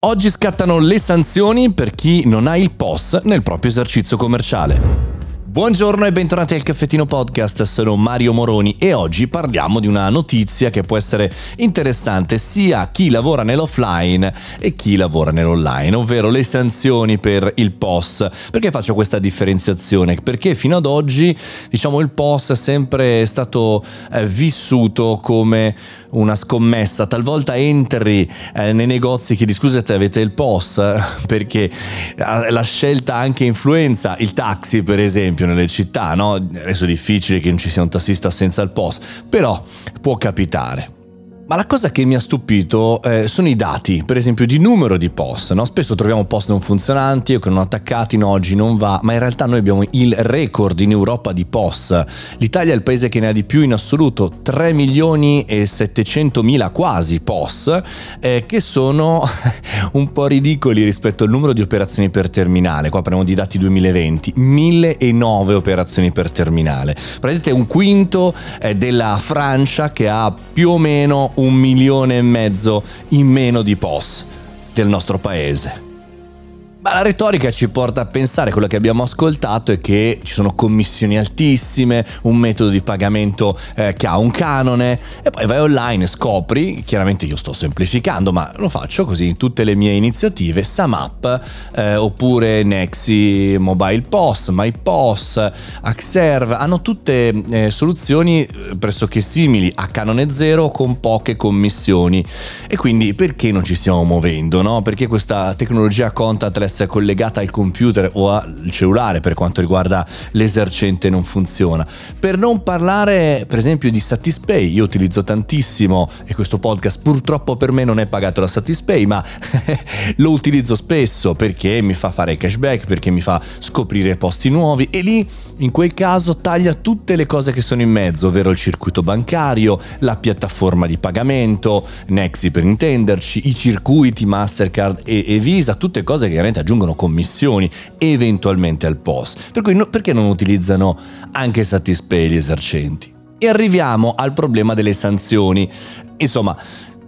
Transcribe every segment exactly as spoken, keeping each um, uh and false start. Oggi scattano le sanzioni per chi non ha il P O S nel proprio esercizio commerciale. Buongiorno e bentornati al Caffettino Podcast, sono Mario Moroni e oggi parliamo di una notizia che può essere interessante sia a chi lavora nell'offline e chi lavora nell'online, ovvero le sanzioni per il P O S. Perché faccio questa differenziazione? Perché fino ad oggi, diciamo, il P O S è sempre stato eh, vissuto come una scommessa. Talvolta entri eh, nei negozi che scusate avete il P O S, perché la scelta anche influenza il taxi, per esempio, nelle città, no? Adesso è difficile che non ci sia un tassista senza il P O S, però può capitare. Ma la cosa che mi ha stupito eh, sono i dati, per esempio di numero di P O S, no? Spesso troviamo P O S non funzionanti o che non attaccati, no, oggi non va, ma in realtà noi abbiamo il record in Europa di P O S. L'Italia è il paese che ne ha di più in assoluto, tre milioni e settecentomila quasi P O S, eh, che sono un po' ridicoli rispetto al numero di operazioni per terminale. Qua parliamo di dati duemilaventi, mille e nove operazioni per terminale. Prendete un quinto eh, della Francia, che ha più o meno un milione e mezzo in meno di P O S del nostro paese. Ma la retorica ci porta a pensare, quello che abbiamo ascoltato è che ci sono commissioni altissime, un metodo di pagamento eh, che ha un canone, e poi vai online e scopri, chiaramente io sto semplificando, ma lo faccio così in tutte le mie iniziative, SumUp, eh, oppure Nexi, Mobile Post, My P O S, Axerve, hanno tutte eh, soluzioni pressoché simili, a canone zero con poche commissioni. E quindi perché non ci stiamo muovendo, no? Perché questa tecnologia contactless è collegata al computer o al cellulare per quanto riguarda l'esercente non funziona. Per non parlare per esempio di Satispay, io utilizzo tantissimo, e questo podcast purtroppo per me non è pagato da Satispay, ma lo utilizzo spesso perché mi fa fare cashback, perché mi fa scoprire posti nuovi, e lì in quel caso taglia tutte le cose che sono in mezzo, ovvero il circuito bancario, la piattaforma di pagamento, Nexi per intenderci, i circuiti Mastercard e, e Visa, tutte cose che chiaramente aggiungono commissioni eventualmente al P O S. Per cui no, perché non utilizzano anche Satispay gli esercenti? E arriviamo al problema delle sanzioni. Insomma,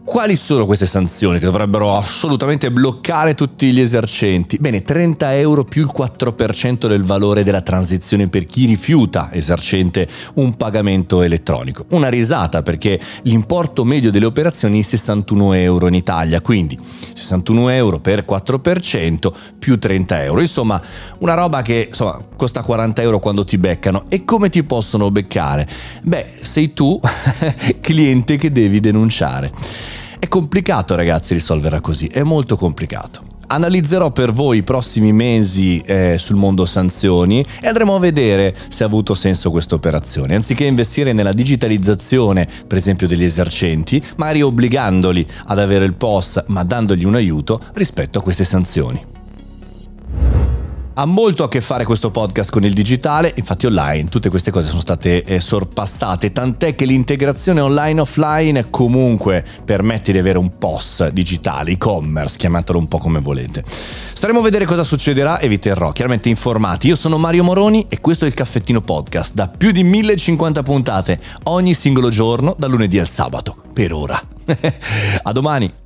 quali sono queste sanzioni che dovrebbero assolutamente bloccare tutti gli esercenti? Bene, trenta euro più il quattro per cento del valore della transazione per chi rifiuta, esercente, un pagamento elettronico. Una risata, perché l'importo medio delle operazioni è sessantuno euro in Italia, quindi sessantuno euro per quattro per cento più trenta euro. Insomma, una roba che insomma costa quaranta euro quando ti beccano. E come ti possono beccare? Beh, sei tu cliente che devi denunciare. È complicato, ragazzi, risolverla così, è molto complicato. Analizzerò per voi i prossimi mesi eh, sul mondo sanzioni e andremo a vedere se ha avuto senso questa operazione. Anziché investire nella digitalizzazione, per esempio, degli esercenti, magari obbligandoli ad avere il P O S, ma dandogli un aiuto rispetto a queste sanzioni. Ha molto a che fare questo podcast con il digitale, infatti online tutte queste cose sono state eh, sorpassate, tant'è che l'integrazione online-offline comunque permette di avere un P O S digitale, e-commerce, chiamatelo un po' come volete. Staremo a vedere cosa succederà e vi terrò chiaramente informati. Io sono Mario Moroni e questo è il Caffettino Podcast, da più di millecinquanta puntate, ogni singolo giorno, dal lunedì al sabato, per ora. A domani!